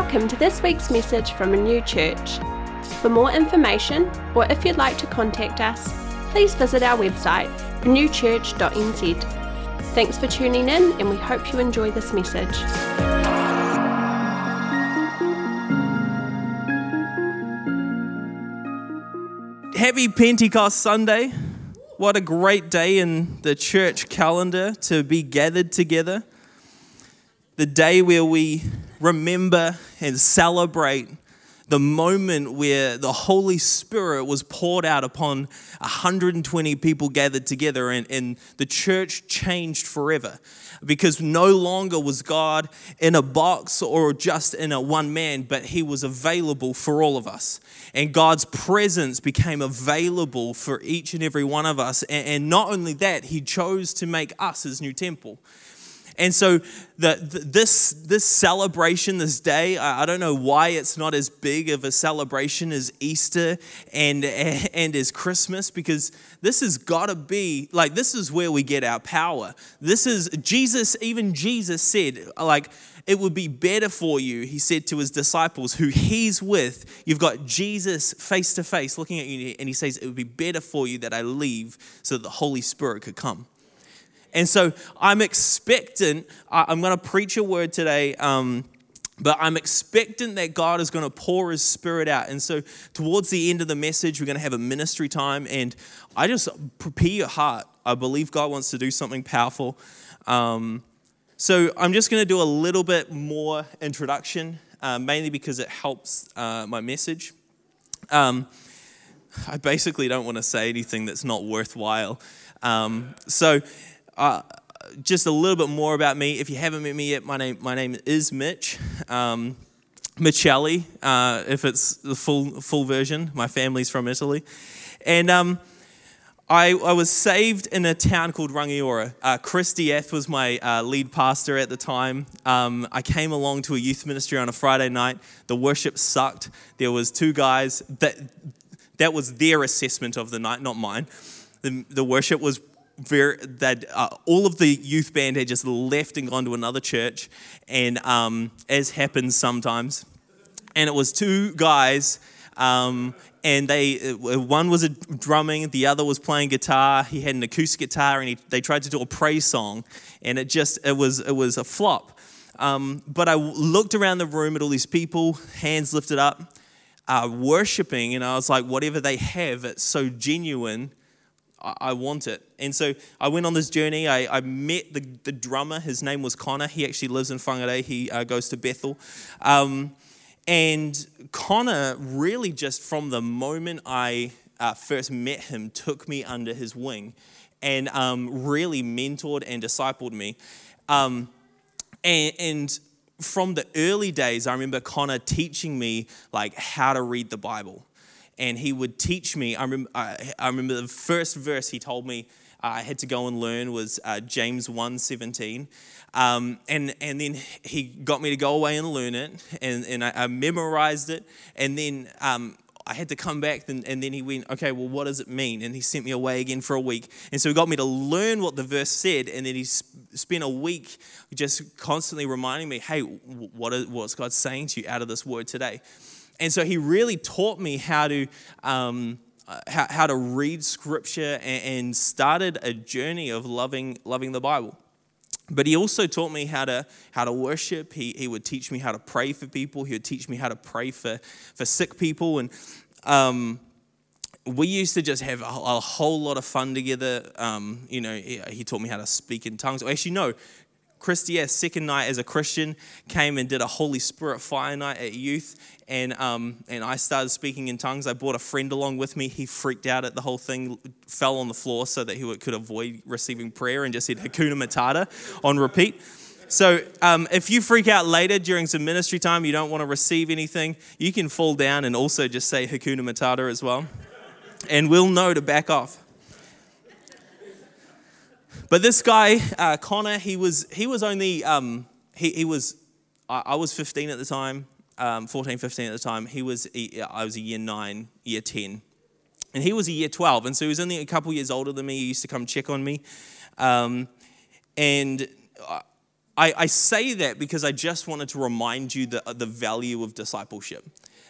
Welcome to this week's message from A New Church. For more information, or if you'd like to contact us, please visit our website, renewchurch.nz. Thanks for tuning in, and we hope you enjoy this message. Happy Pentecost Sunday. What a great day in the church calendar to be gathered together. The day where we remember and celebrate the moment where the Holy Spirit was poured out upon 120 people gathered together, and the church changed forever, because no longer was God in a box or just in a one man, but he was available for all of us. And God's presence became available for each and every one of us. And not only that, he chose to make us his new temple. And so this celebration, this day, I don't know why it's not as big of a celebration as Easter and as Christmas, because this has got to be, like, this is where we get our power. This is, Jesus said, like, it would be better for you, he said to his disciples who he's with. You've got Jesus face to face looking at you, and he says, it would be better for you that I leave so that the Holy Spirit could come. And so I'm expectant, I'm going to preach a word today, but I'm expectant that God is going to pour his spirit out. And so towards the end of the message, we're going to have a ministry time, and I just prepare your heart. I believe God wants to do something powerful. So I'm just going to do a little bit more introduction, mainly because it helps my message. I basically don't want to say anything that's not worthwhile. So just a little bit more about me. If you haven't met me yet, my name is Mitch Michelli, if it's the full version. My family's from Italy, and I was saved in a town called Rangiora. Christy F was my lead pastor at the time. I came along to a youth ministry on a Friday night. The worship sucked. There was two guys that was their assessment of the night, not mine. The worship was all of the youth band had just left and gone to another church, and as happens sometimes, and it was two guys, and one was drumming, the other was playing guitar. He had an acoustic guitar, and they tried to do a praise song, and it was a flop. But I looked around the room at all these people, hands lifted up, worshiping, and I was like, whatever they have, it's so genuine. I want it. And so I went on this journey. I met the drummer. His name was Connor. He actually lives in Whangarei. He goes to Bethel. And Connor really, just from the moment I first met him, took me under his wing and really mentored and discipled me. And from the early days, I remember Connor teaching me, like, how to read the Bible. And he would teach me. I remember the first verse he told me I had to go and learn was James 1:17. And then he got me to go away and learn it. And I memorized it. And then I had to come back. And then he went, okay, well, what does it mean? And he sent me away again for a week. And so he got me to learn what the verse said. And then he spent a week just constantly reminding me, hey, what's God saying to you out of this word today? And so he really taught me how to read Scripture, and started a journey of loving the Bible. But he also taught me how to worship. He would teach me how to pray for people. He would teach me how to pray for sick people. And we used to just have a whole lot of fun together. He taught me how to speak in tongues. Actually, no. Christy's second night as a Christian came and did a Holy Spirit fire night at youth, and I started speaking in tongues. I brought a friend along with me. He freaked out at the whole thing, fell on the floor so that he could avoid receiving prayer, and just said Hakuna Matata on repeat. So if you freak out later during some ministry time, you don't want to receive anything, you can fall down and also just say Hakuna Matata as well, and we'll know to back off. But this guy, Connor, he was only, I was 15 at the time, 14, 15 at the time. I was a year 9, year 10. And he was a year 12. And so he was only a couple years older than me. He used to come check on me. And I say that because I just wanted to remind you the value of discipleship.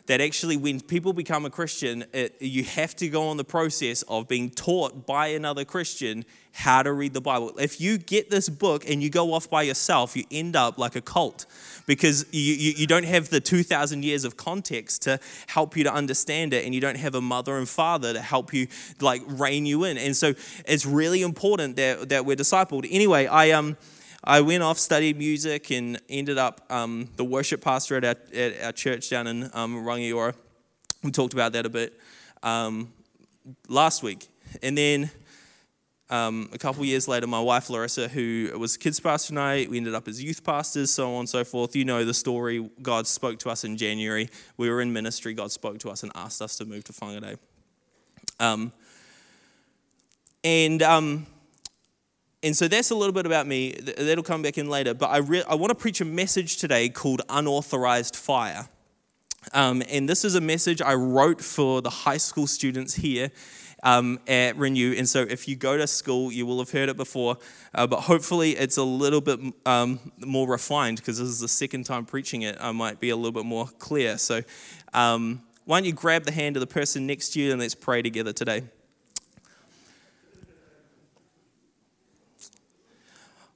That actually when people become a Christian, you have to go on the process of being taught by another Christian how to read the Bible. If you get this book and you go off by yourself, you end up like a cult because you don't have the 2,000 years of context to help you to understand it, and you don't have a mother and father to help you, like, rein you in. And so it's really important that we're discipled. Anyway, I went off, studied music, and ended up the worship pastor at our church down in Rangiora. We talked about that a bit last week. And then a couple years later, my wife, Larissa, who was kids pastor and I, we ended up as youth pastors, so on and so forth. You know the story. God spoke to us in January. We were in ministry. God spoke to us and asked us to move to Whangarei. And so that's a little bit about me. That'll come back in later. But I want to preach a message today called Unauthorized Fire. And this is a message I wrote for the high school students here at Renew. And so if you go to school, you will have heard it before. But hopefully it's a little bit more refined, because this is the second time preaching it. I might be a little bit more clear. So why don't you grab the hand of the person next to you and let's pray together today.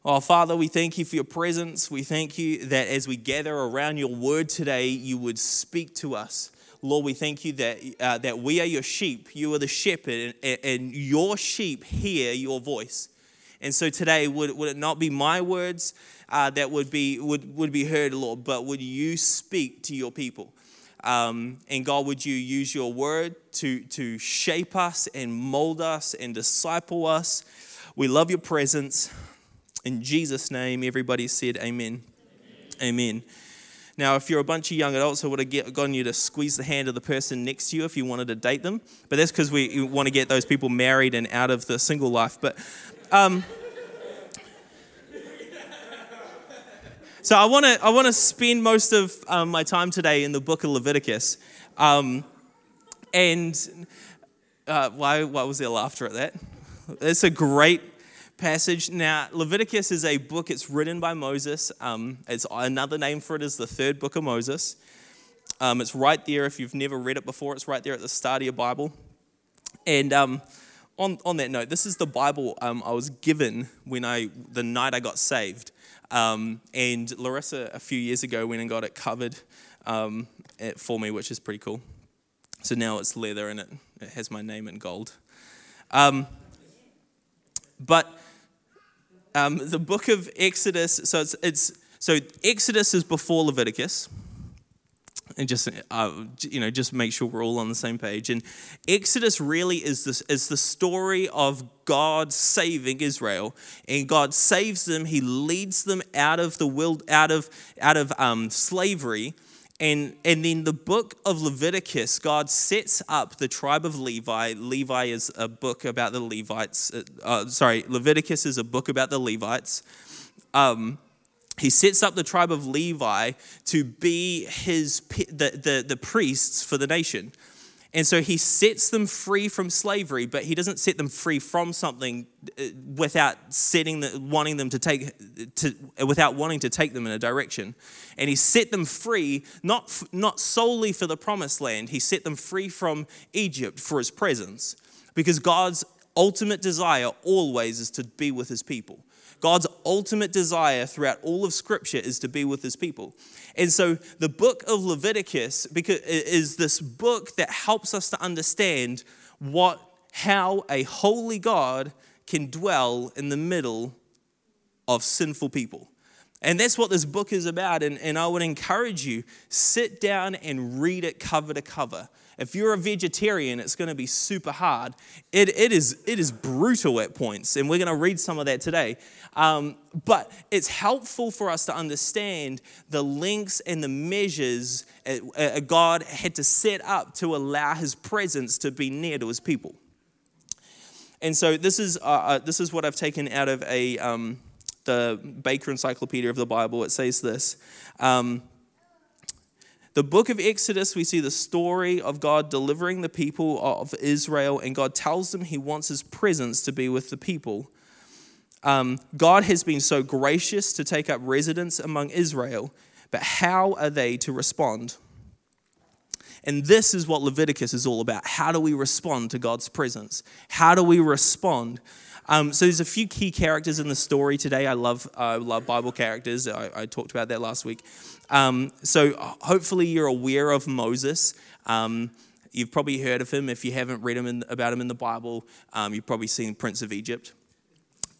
Oh, Father, we thank you for your presence. We thank you that as we gather around your word today, you would speak to us. Lord, we thank you that we are your sheep. You are the shepherd, and your sheep hear your voice. And so today, would it not be my words that would be heard, Lord, but would you speak to your people? And God, would you use your word to shape us and mold us and disciple us? We love your presence. In Jesus' name, everybody said amen. Amen. Amen. Now, if you're a bunch of young adults, I would have gotten you to squeeze the hand of the person next to you if you wanted to date them. But that's because we want to get those people married and out of the single life. But so I want to spend most of my time today in the book of Leviticus. Why was there laughter at that? It's a great passage. Now, Leviticus is a book. It's written by Moses. It's another name for it is the third book of Moses. It's right there. If you've never read it before, it's right there at the start of your Bible. And on that note, this is the Bible I was given the night I got saved. And Larissa a few years ago went and got it covered for me, which is pretty cool. So now it's leather and it has my name in gold. But the book of Exodus, so it's Exodus is before Leviticus, and just make sure we're all on the same page. And Exodus really is the story of God saving Israel, and God saves them. He leads them out of the world, out of slavery, and then the book of Leviticus, God sets up the tribe of Levi. Levi is a book about the Levites. Leviticus is a book about the Levites. He sets up the tribe of Levi to be the priests for the nation. And so he sets them free from slavery, but he doesn't set them free from something without wanting to take them in a direction. And he set them free not solely for the promised land. He set them free from Egypt for his presence, because God's ultimate desire always is to be with his people. God's ultimate desire throughout all of Scripture is to be with his people. And so the book of Leviticus is this book that helps us to understand how a holy God can dwell in the middle of sinful people. And that's what this book is about. And I would encourage you, sit down and read it cover to cover. If you're a vegetarian, it's going to be super hard. It is brutal at points, and we're going to read some of that today. But it's helpful for us to understand the links and the measures God had to set up to allow his presence to be near to his people. And so this is what I've taken out of the Baker Encyclopedia of the Bible. It says this. The book of Exodus, we see the story of God delivering the people of Israel, and God tells them he wants his presence to be with the people. God has been so gracious to take up residence among Israel, but how are they to respond? And this is what Leviticus is all about. How do we respond to God's presence? How do we respond? So there's a few key characters in the story today. I love Bible characters. I talked about that last week. So hopefully you're aware of Moses. You've probably heard of him. If you haven't read about him in the Bible, you've probably seen Prince of Egypt.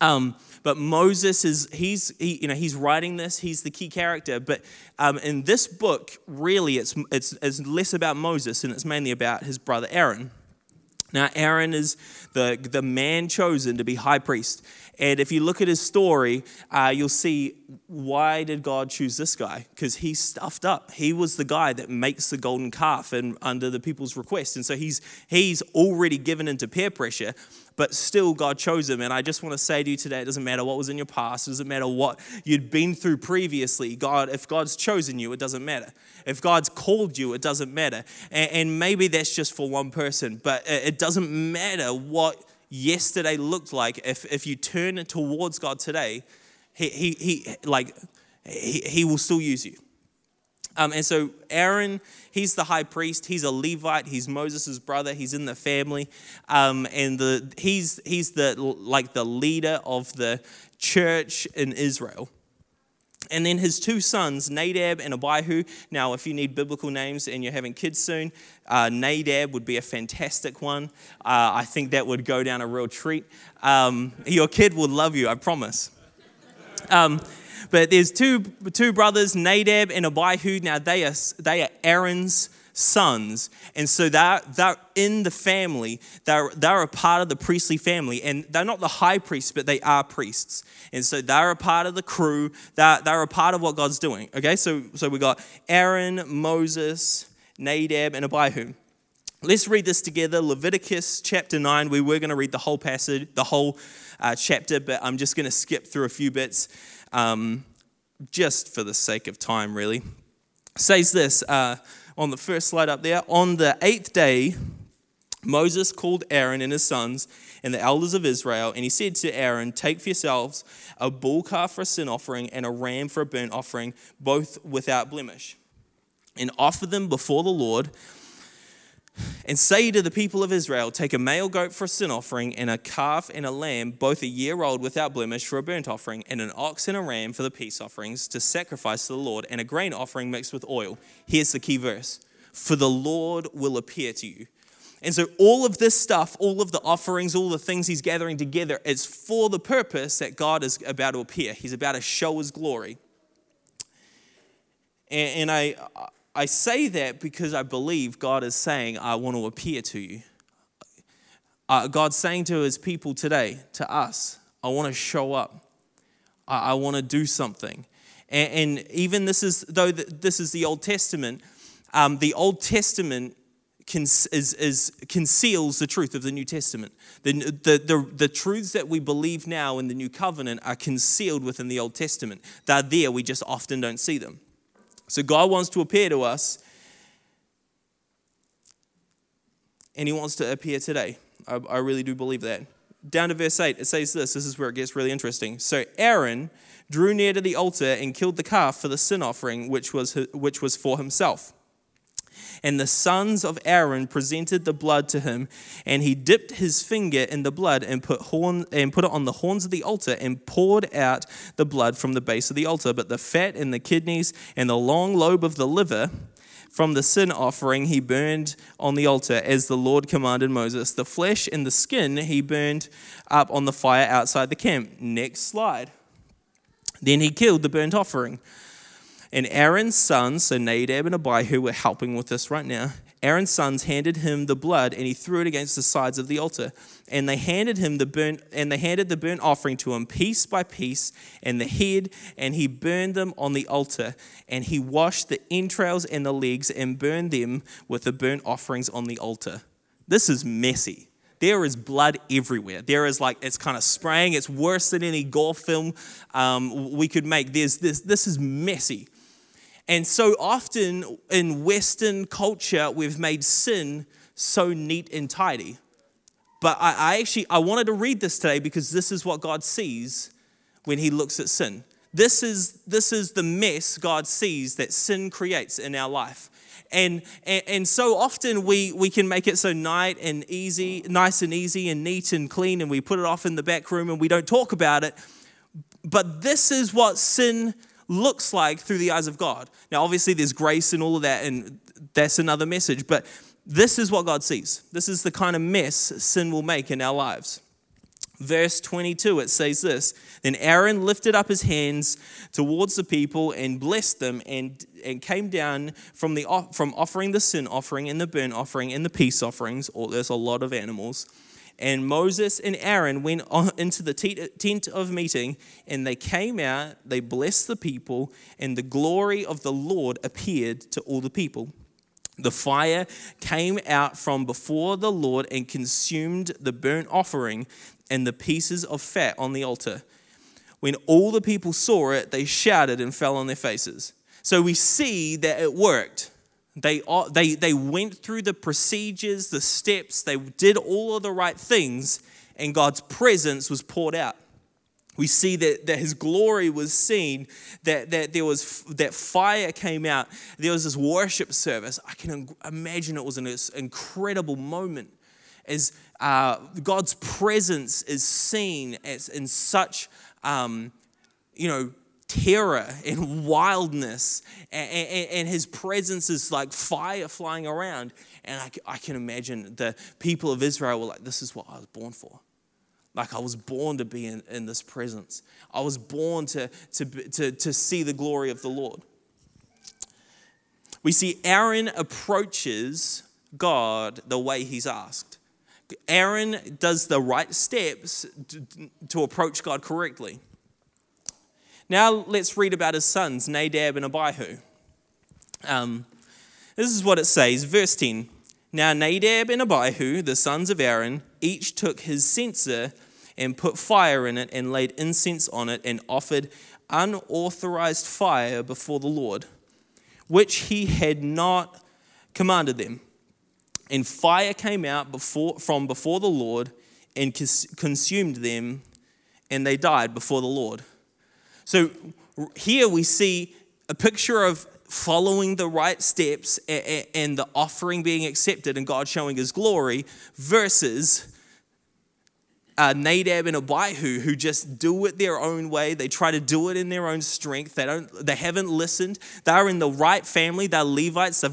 But Moses he's writing this. He's the key character. But in this book, really, it's less about Moses and it's mainly about his brother Aaron. Now, Aaron is the man chosen to be high priest. And if you look at his story, you'll see, why did God choose this guy? Because he stuffed up. He was the guy that makes the golden calf and under the people's request. And so he's already given into peer pressure, but still God chose him. And I just want to say to you today, it doesn't matter what was in your past. It doesn't matter what you'd been through previously. If God's chosen you, it doesn't matter. If God's called you, it doesn't matter. And maybe that's just for one person, but it doesn't matter what yesterday looked like. If you turn it towards God today, he will still use you. And so Aaron, he's the high priest. He's a Levite. He's Moses' brother. He's in the family, and he's the leader of the church in Israel. And then his two sons, Nadab and Abihu. Now, if you need biblical names and you're having kids soon, Nadab would be a fantastic one. I think that would go down a real treat. Your kid will love you, I promise. But there's two brothers, Nadab and Abihu. Now, they are Aaron's sons. And so they're in the family. They're a part of the priestly family. And they're not the high priests, but they are priests. And so they're a part of the crew. They're a part of what God's doing. Okay, so we got Aaron, Moses, Nadab, and Abihu. Let's read this together. Leviticus chapter 9. We were going to read the whole passage, the whole chapter, but I'm just going to skip through a few bits just for the sake of time, really. It says this. On the first slide up there, on the 8th day, Moses called Aaron and his sons and the elders of Israel, and he said to Aaron, "Take for yourselves a bull calf for a sin offering and a ram for a burnt offering, both without blemish, and offer them before the Lord. And say to the people of Israel, take a male goat for a sin offering and a calf and a lamb, both a year old without blemish for a burnt offering, and an ox and a ram for the peace offerings to sacrifice to the Lord, and a grain offering mixed with oil." Here's the key verse. "For the Lord will appear to you." And so all of this stuff, all of the offerings, all the things he's gathering together, it's for the purpose that God is about to appear. He's about to show his glory. And I say that because I believe God is saying, "I want to appear to you." God's saying to his people today, to us, "I want to show up. I want to do something." And even this is the Old Testament, the Old Testament conceals the truth of the New Testament. The truths that we believe now in the New Covenant are concealed within the Old Testament. They're there, we just often don't see them. So God wants to appear to us, and he wants to appear today. I really do believe that. Down to verse 8, it says this. This is where it gets really interesting. "So Aaron drew near to the altar and killed the calf for the sin offering, which was for himself. And the sons of Aaron presented the blood to him, and he dipped his finger in the blood and put it on the horns of the altar and poured out the blood from the base of the altar. But the fat and the kidneys and the long lobe of the liver from the sin offering he burned on the altar, as the Lord commanded Moses. The flesh and the skin he burned up on the fire outside the camp." Next slide. "Then he killed the burnt offering. And Aaron's sons," so Nadab and Abihu were helping with this right now, "Aaron's sons handed him the blood, and he threw it against the sides of the altar. And they handed him the burnt offering to him piece by piece, and the head, and he burned them on the altar. And he washed the entrails and the legs and burned them with the burnt offerings on the altar." This is messy. There is blood everywhere. There is it's kind of spraying. It's worse than any gore film we could make. This is messy. And so often in Western culture, we've made sin so neat and tidy. But I wanted to read this today because this is what God sees when he looks at sin. This is the mess God sees that sin creates in our life. And so often we can make it so nice and easy and neat and clean, and we put it off in the back room and we don't talk about it. But this is what sin looks like through the eyes of God. Now, obviously, there's grace and all of that, and that's another message. But this is what God sees. This is the kind of mess sin will make in our lives. Verse 22, it says this: Then Aaron lifted up his hands towards the people and blessed them, and came down from offering the sin offering and the burnt offering and the peace offerings. Oh, there's a lot of animals. And Moses and Aaron went into the tent of meeting, and they came out, they blessed the people, and the glory of the Lord appeared to all the people. The fire came out from before the Lord and consumed the burnt offering and the pieces of fat on the altar. When all the people saw it, they shouted and fell on their faces. So we see that it worked. They went through the procedures, the steps, they did all of the right things, and God's presence was poured out. We see that his glory was seen, that fire came out. There was this worship service. I can imagine it was an incredible moment as God's presence is seen as in such, terror and wildness, and his presence is like fire flying around. And I can imagine the people of Israel were like, this is what I was born for. Like, I was born to be in this presence. I was born to see the glory of the Lord. We see Aaron approaches God the way he's asked. Aaron does the right steps to approach God correctly. Now let's read about his sons, Nadab and Abihu. This is what it says, verse 10. Now Nadab and Abihu, the sons of Aaron, each took his censer and put fire in it and laid incense on it and offered unauthorized fire before the Lord, which he had not commanded them. And fire came out from before the Lord and consumed them, and they died before the Lord. So here we see a picture of following the right steps and the offering being accepted and God showing his glory versus Nadab and Abihu, who just do it their own way. They try to do it in their own strength. They haven't listened. They're in the right family. They're Levites. They're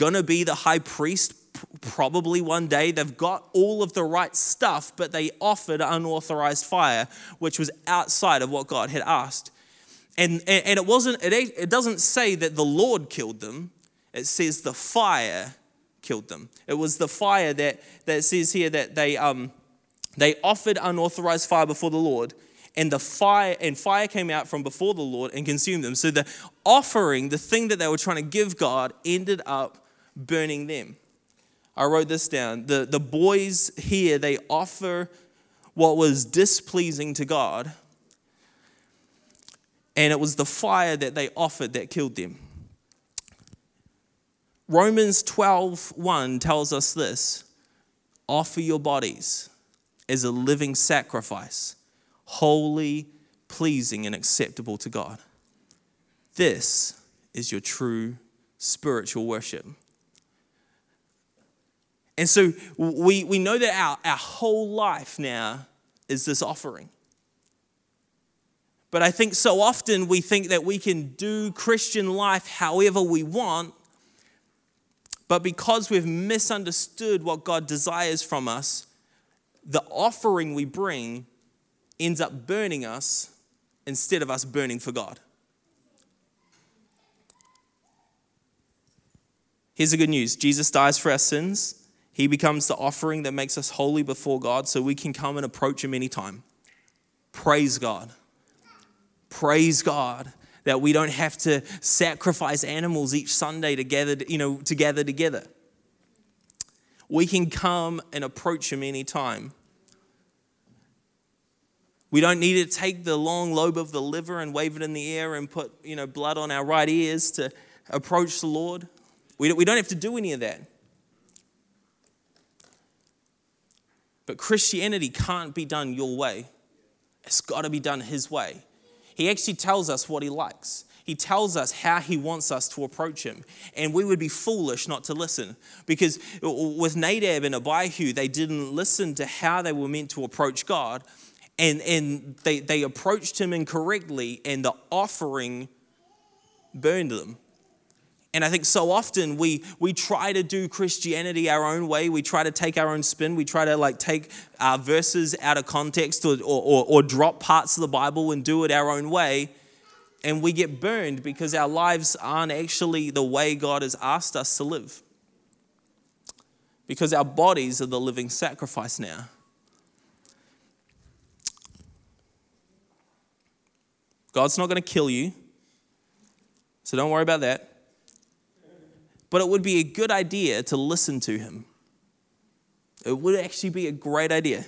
going to be the high priest probably one day. They've got all of the right stuff, but they offered unauthorized fire, which was outside of what God had asked. And it wasn't. It doesn't say that the Lord killed them. It says the fire killed them. It was the fire that says here that they offered unauthorized fire before the Lord, and fire came out from before the Lord and consumed them. So the offering, the thing that they were trying to give God, ended up burning them. I wrote this down. The boys here, they offer what was displeasing to God, and it was the fire that they offered that killed them. Romans 12:1 tells us this: offer your bodies as a living sacrifice, holy, pleasing, and acceptable to God. This is your true spiritual worship. And so we know that our whole life now is this offering. But I think so often we think that we can do Christian life however we want, but because we've misunderstood what God desires from us, the offering we bring ends up burning us instead of us burning for God. Here's the good news. Jesus dies for our sins. He becomes the offering that makes us holy before God, so we can come and approach him anytime. Praise God. Praise God that we don't have to sacrifice animals each Sunday to gather together. We can come and approach him anytime. We don't need to take the long lobe of the liver and wave it in the air and put blood on our right ears to approach the Lord. We don't have to do any of that. But Christianity can't be done your way. It's got to be done his way. He actually tells us what he likes. He tells us how he wants us to approach him. And we would be foolish not to listen. Because with Nadab and Abihu, they didn't listen to how they were meant to approach God. And they approached him incorrectly, and the offering burned them. And I think so often we try to do Christianity our own way. We try to take our own spin. We try to take verses out of context or drop parts of the Bible and do it our own way. And we get burned because our lives aren't actually the way God has asked us to live. Because our bodies are the living sacrifice now. God's not going to kill you, so don't worry about that. But it would be a good idea to listen to him. It would actually be a great idea.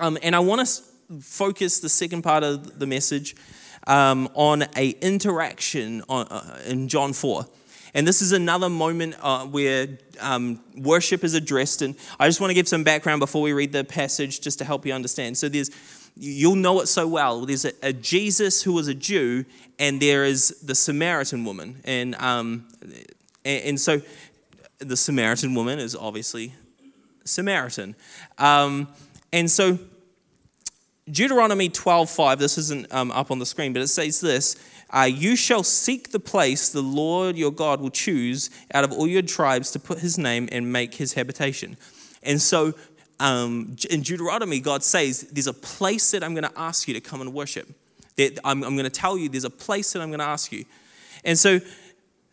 And I want to focus the second part of the message on an interaction in John 4. And this is another moment where worship is addressed. And I just want to give some background before we read the passage just to help you understand. So you'll know it so well. There's a Jesus who was a Jew, and there is the Samaritan woman. And so the Samaritan woman is obviously Samaritan. And so Deuteronomy 12:5, this isn't up on the screen, but it says this, you shall seek the place the Lord your God will choose out of all your tribes to put his name and make his habitation. And so in Deuteronomy, God says, there's a place that I'm going to ask you to come and worship. That I'm going to tell you there's a place that I'm going to ask you. And so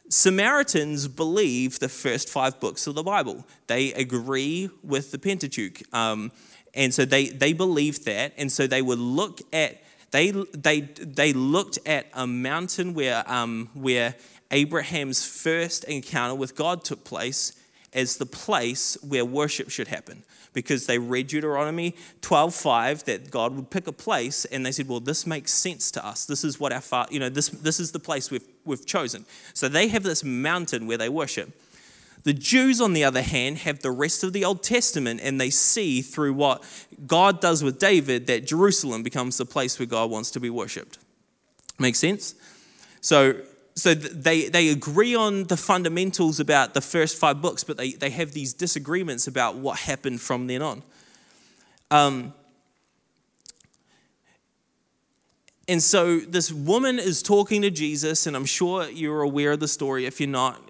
Samaritans believe the first 5 books of the Bible. They agree with the Pentateuch. And so they believed that, and so they would look at they looked at a mountain where Abraham's first encounter with God took place as the place where worship should happen, because they read Deuteronomy 12:5 that God would pick a place, and they said, well, this makes sense to us. This is what our father, this is the place we've chosen. So they have this mountain where they worship. The Jews, on the other hand, have the rest of the Old Testament, and they see through what God does with David that Jerusalem becomes the place where God wants to be worshipped. Makes sense? So they agree on the fundamentals about the first 5 books, but they have these disagreements about what happened from then on. And so this woman is talking to Jesus, and I'm sure you're aware of the story. If you're not,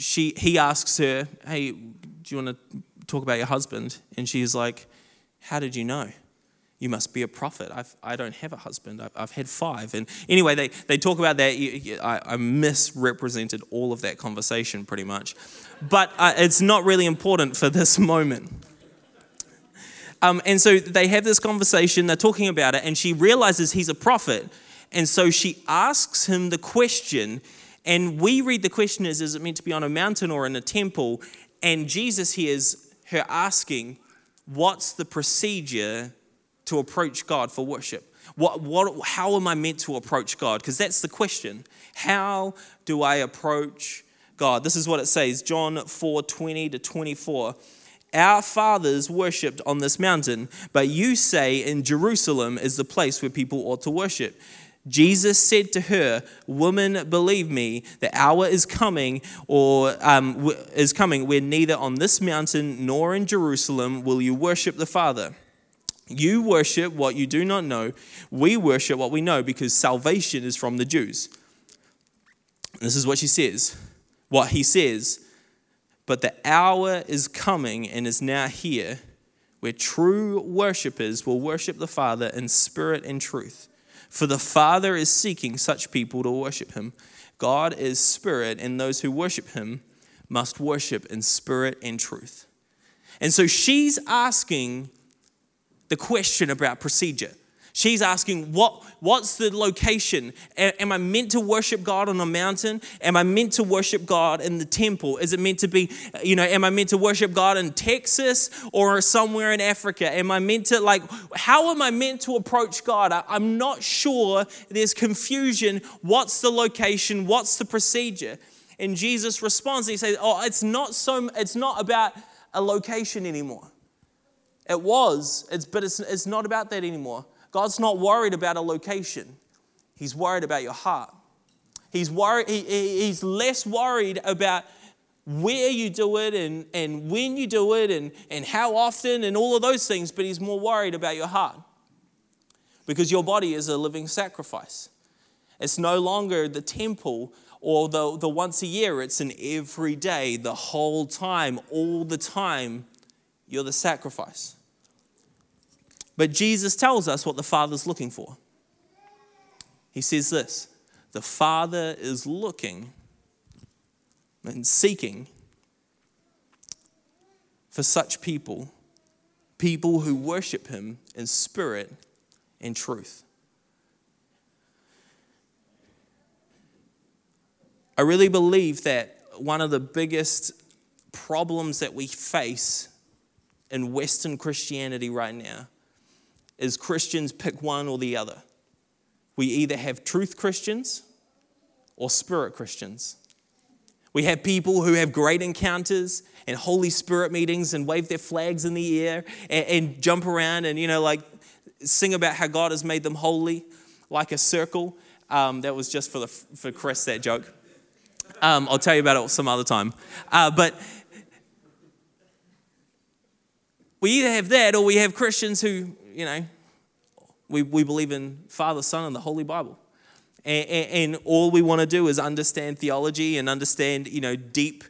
he asks her, hey, do you want to talk about your husband? And she's like, how did you know? You must be a prophet. I don't have a husband. I've had 5. And anyway, they talk about that. I misrepresented all of that conversation pretty much. But it's not really important for this moment. And so they have this conversation. They're talking about it. And she realizes he's a prophet. And so she asks him the question. And we read the question as, is it meant to be on a mountain or in a temple? And Jesus hears her asking, what's the procedure to approach God for worship? How am I meant to approach God? Because that's the question. How do I approach God? This is what it says, John 4:20-24. Our fathers worshipped on this mountain, but you say in Jerusalem is the place where people ought to worship. Jesus said to her, woman, believe me, the hour is coming where neither on this mountain nor in Jerusalem will you worship the Father. You worship what you do not know. We worship what we know, because salvation is from the Jews. This is what she says, what he says. But the hour is coming and is now here where true worshipers will worship the Father in spirit and truth. For the Father is seeking such people to worship him. God is spirit, and those who worship him must worship in spirit and truth. And so she's asking the question about procedure. She's asking, what's the location? Am I meant to worship God on a mountain? Am I meant to worship God in the temple? Is it meant to be, am I meant to worship God in Texas or somewhere in Africa? Am I meant to, how am I meant to approach God? I'm not sure. There's confusion. What's the location? What's the procedure? And Jesus responds. He says, it's not about a location anymore. It was, but it's not about that anymore. God's not worried about a location. He's worried about your heart. He's less worried about where you do it and when you do it and how often and all of those things, but he's more worried about your heart because your body is a living sacrifice. It's no longer the temple or the once a year. It's an every day, the whole time, all the time, you're the sacrifice. But Jesus tells us what the Father's looking for. He says this, the Father is looking and seeking for such people who worship him in spirit and truth. I really believe that one of the biggest problems that we face in Western Christianity right now is Christians pick one or the other. We either have truth Christians or spirit Christians. We have people who have great encounters and Holy Spirit meetings and wave their flags in the air and jump around and, sing about how God has made them holy, like a circle. That was just for Chris, that joke. I'll tell you about it some other time. But we either have that or we have Christians who, we believe in Father, Son, and the Holy Bible. And all we want to do is understand theology and understand, deep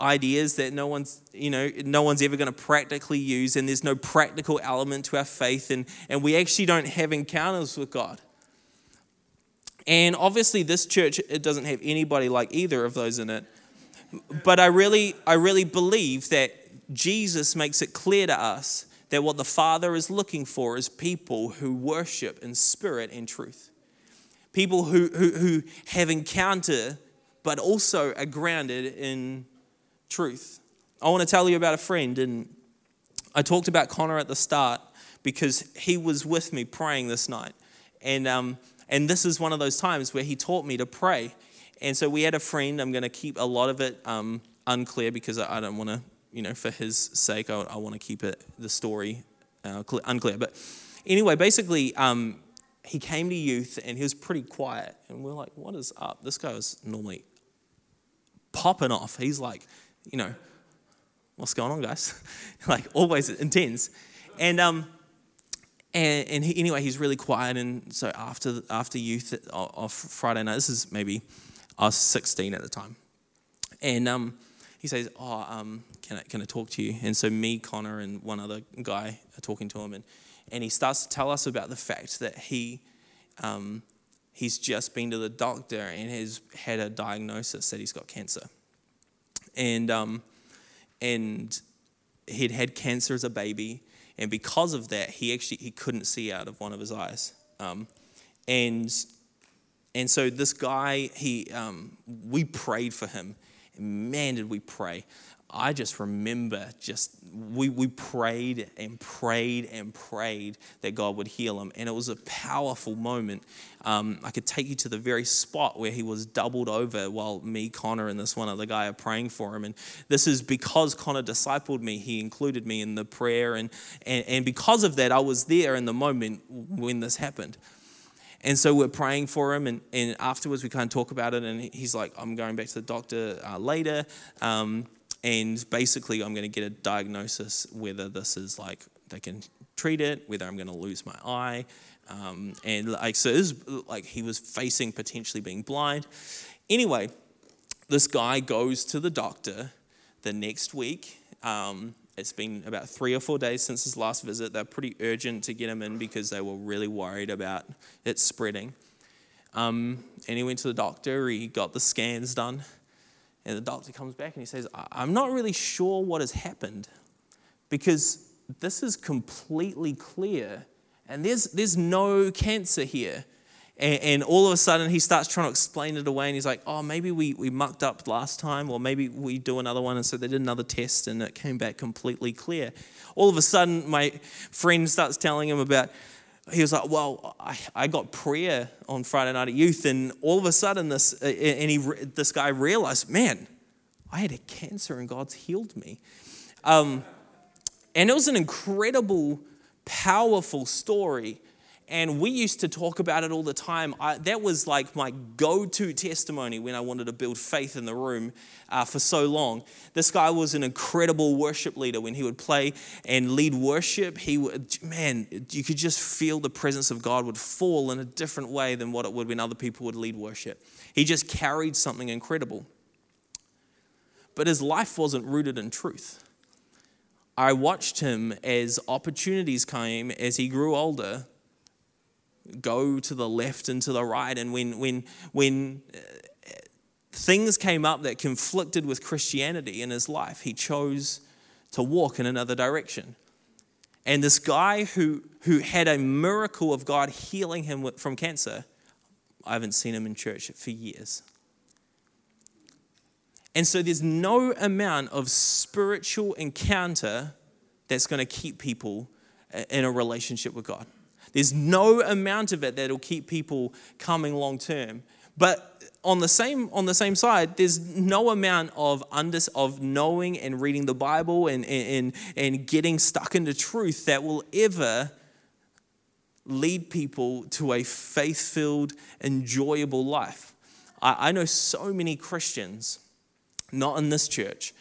ideas that no one's ever going to practically use, and there's no practical element to our faith, and we actually don't have encounters with God. And obviously this church, it doesn't have anybody like either of those in it. But I really believe that Jesus makes it clear to us that what the Father is looking for is people who worship in spirit and truth. People who have encounter but also are grounded in truth. I want to tell you about a friend, and I talked about Connor at the start because he was with me praying this night. And this is one of those times where he taught me to pray. And so we had a friend. I'm going to keep a lot of it unclear because I don't want to, for his sake, I want to keep it the story unclear. But anyway, basically, he came to youth and he was pretty quiet. And we're like, what is up? This guy was normally popping off. He's like, what's going on, guys? Like always intense. And he, anyway, he's really quiet. And so after youth off Friday night, this is maybe I was 16 at the time. And he says, can I talk to you? And so me, Connor, and one other guy are talking to him. And he starts to tell us about the fact that he's just been to the doctor and has had a diagnosis that he's got cancer. And he'd had cancer as a baby, and because of that, he couldn't see out of one of his eyes. And so this guy, we prayed for him. And man, did we pray. I just remember we prayed and prayed and prayed that God would heal him. And it was a powerful moment. I could take you to the very spot where he was doubled over while me, Connor, and this one other guy are praying for him. And this is because Connor discipled me. He included me in the prayer. And because of that, I was there in the moment when this happened. And so we're praying for him, and afterwards we kind of talk about it. And he's like, I'm going back to the doctor later. And basically, I'm going to get a diagnosis whether this is like they can treat it, whether I'm going to lose my eye, so it was like he was facing potentially being blind. Anyway, this guy goes to the doctor the next week. It's been about 3 or 4 days since his last visit. They're pretty urgent to get him in because they were really worried about it spreading. And he went to the doctor. He got the scans done. And the doctor comes back and he says, I'm not really sure what has happened because this is completely clear and there's no cancer here. And all of a sudden he starts trying to explain it away and he's like, oh, maybe we mucked up last time, or maybe we do another one. And so they did another test and it came back completely clear. All of a sudden my friend starts telling him about, he was like, well, I got prayer on Friday night at youth, and all of a sudden this guy realized, man, I had a cancer and God's healed me. And it was an incredible, powerful story. And we used to talk about it all the time. That was like my go-to testimony when I wanted to build faith in the room for so long. This guy was an incredible worship leader. When he would play and lead worship, you could just feel the presence of God would fall in a different way than what it would when other people would lead worship. He just carried something incredible. But his life wasn't rooted in truth. I watched him as opportunities came, as he grew older, go to the left and to the right. And when things came up that conflicted with Christianity in his life, he chose to walk in another direction. And this guy who had a miracle of God healing him from cancer, I haven't seen him in church for years. And so there's no amount of spiritual encounter that's going to keep people in a relationship with God. There's no amount of it that'll keep people coming long term. But on the same side, there's no amount of knowing and reading the Bible and getting stuck into truth that will ever lead people to a faith-filled, enjoyable life. I know so many Christians, not in this church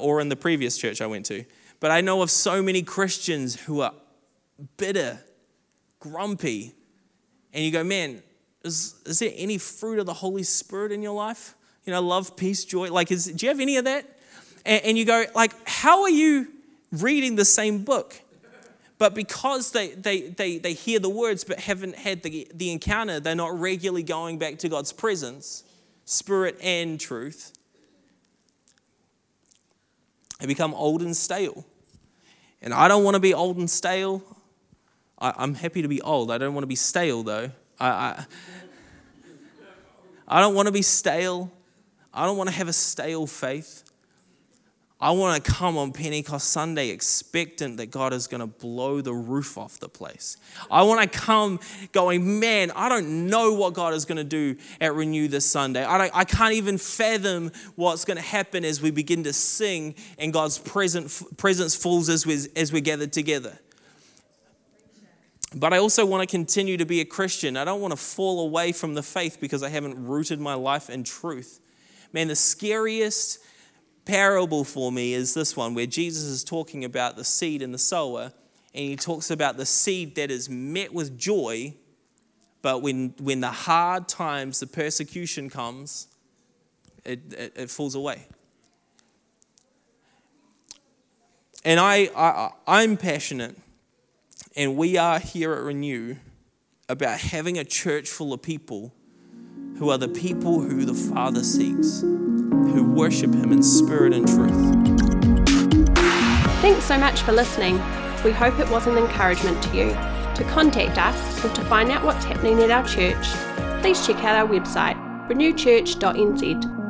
or in the previous church I went to, but I know of so many Christians who are bitter, grumpy, and you go, man, is there any fruit of the Holy Spirit in your life? You know, love, peace, joy. Like, do you have any of that? And you go, like, how are you reading the same book? But because they hear the words but haven't had the encounter, they're not regularly going back to God's presence, spirit and truth. They become old and stale. And I don't want to be old and stale. I'm happy to be old. I don't want to be stale, though. I don't want to be stale. I don't want to have a stale faith. I want to come on Pentecost Sunday expectant that God is going to blow the roof off the place. I want to come going, man, I don't know what God is going to do at Renew this Sunday. I can't even fathom what's going to happen as we begin to sing and God's presence falls as we're gathered together. But I also want to continue to be a Christian. I don't want to fall away from the faith because I haven't rooted my life in truth. Man, the scariest parable for me is this one where Jesus is talking about the seed and the sower, and he talks about the seed that is met with joy, but when the hard times, the persecution comes, it falls away. And I'm passionate. And we are here at Renew about having a church full of people who are the people who the Father seeks, who worship Him in spirit and truth. Thanks so much for listening. We hope it was an encouragement to you. To contact us or to find out what's happening at our church, please check out our website, renewchurch.nz.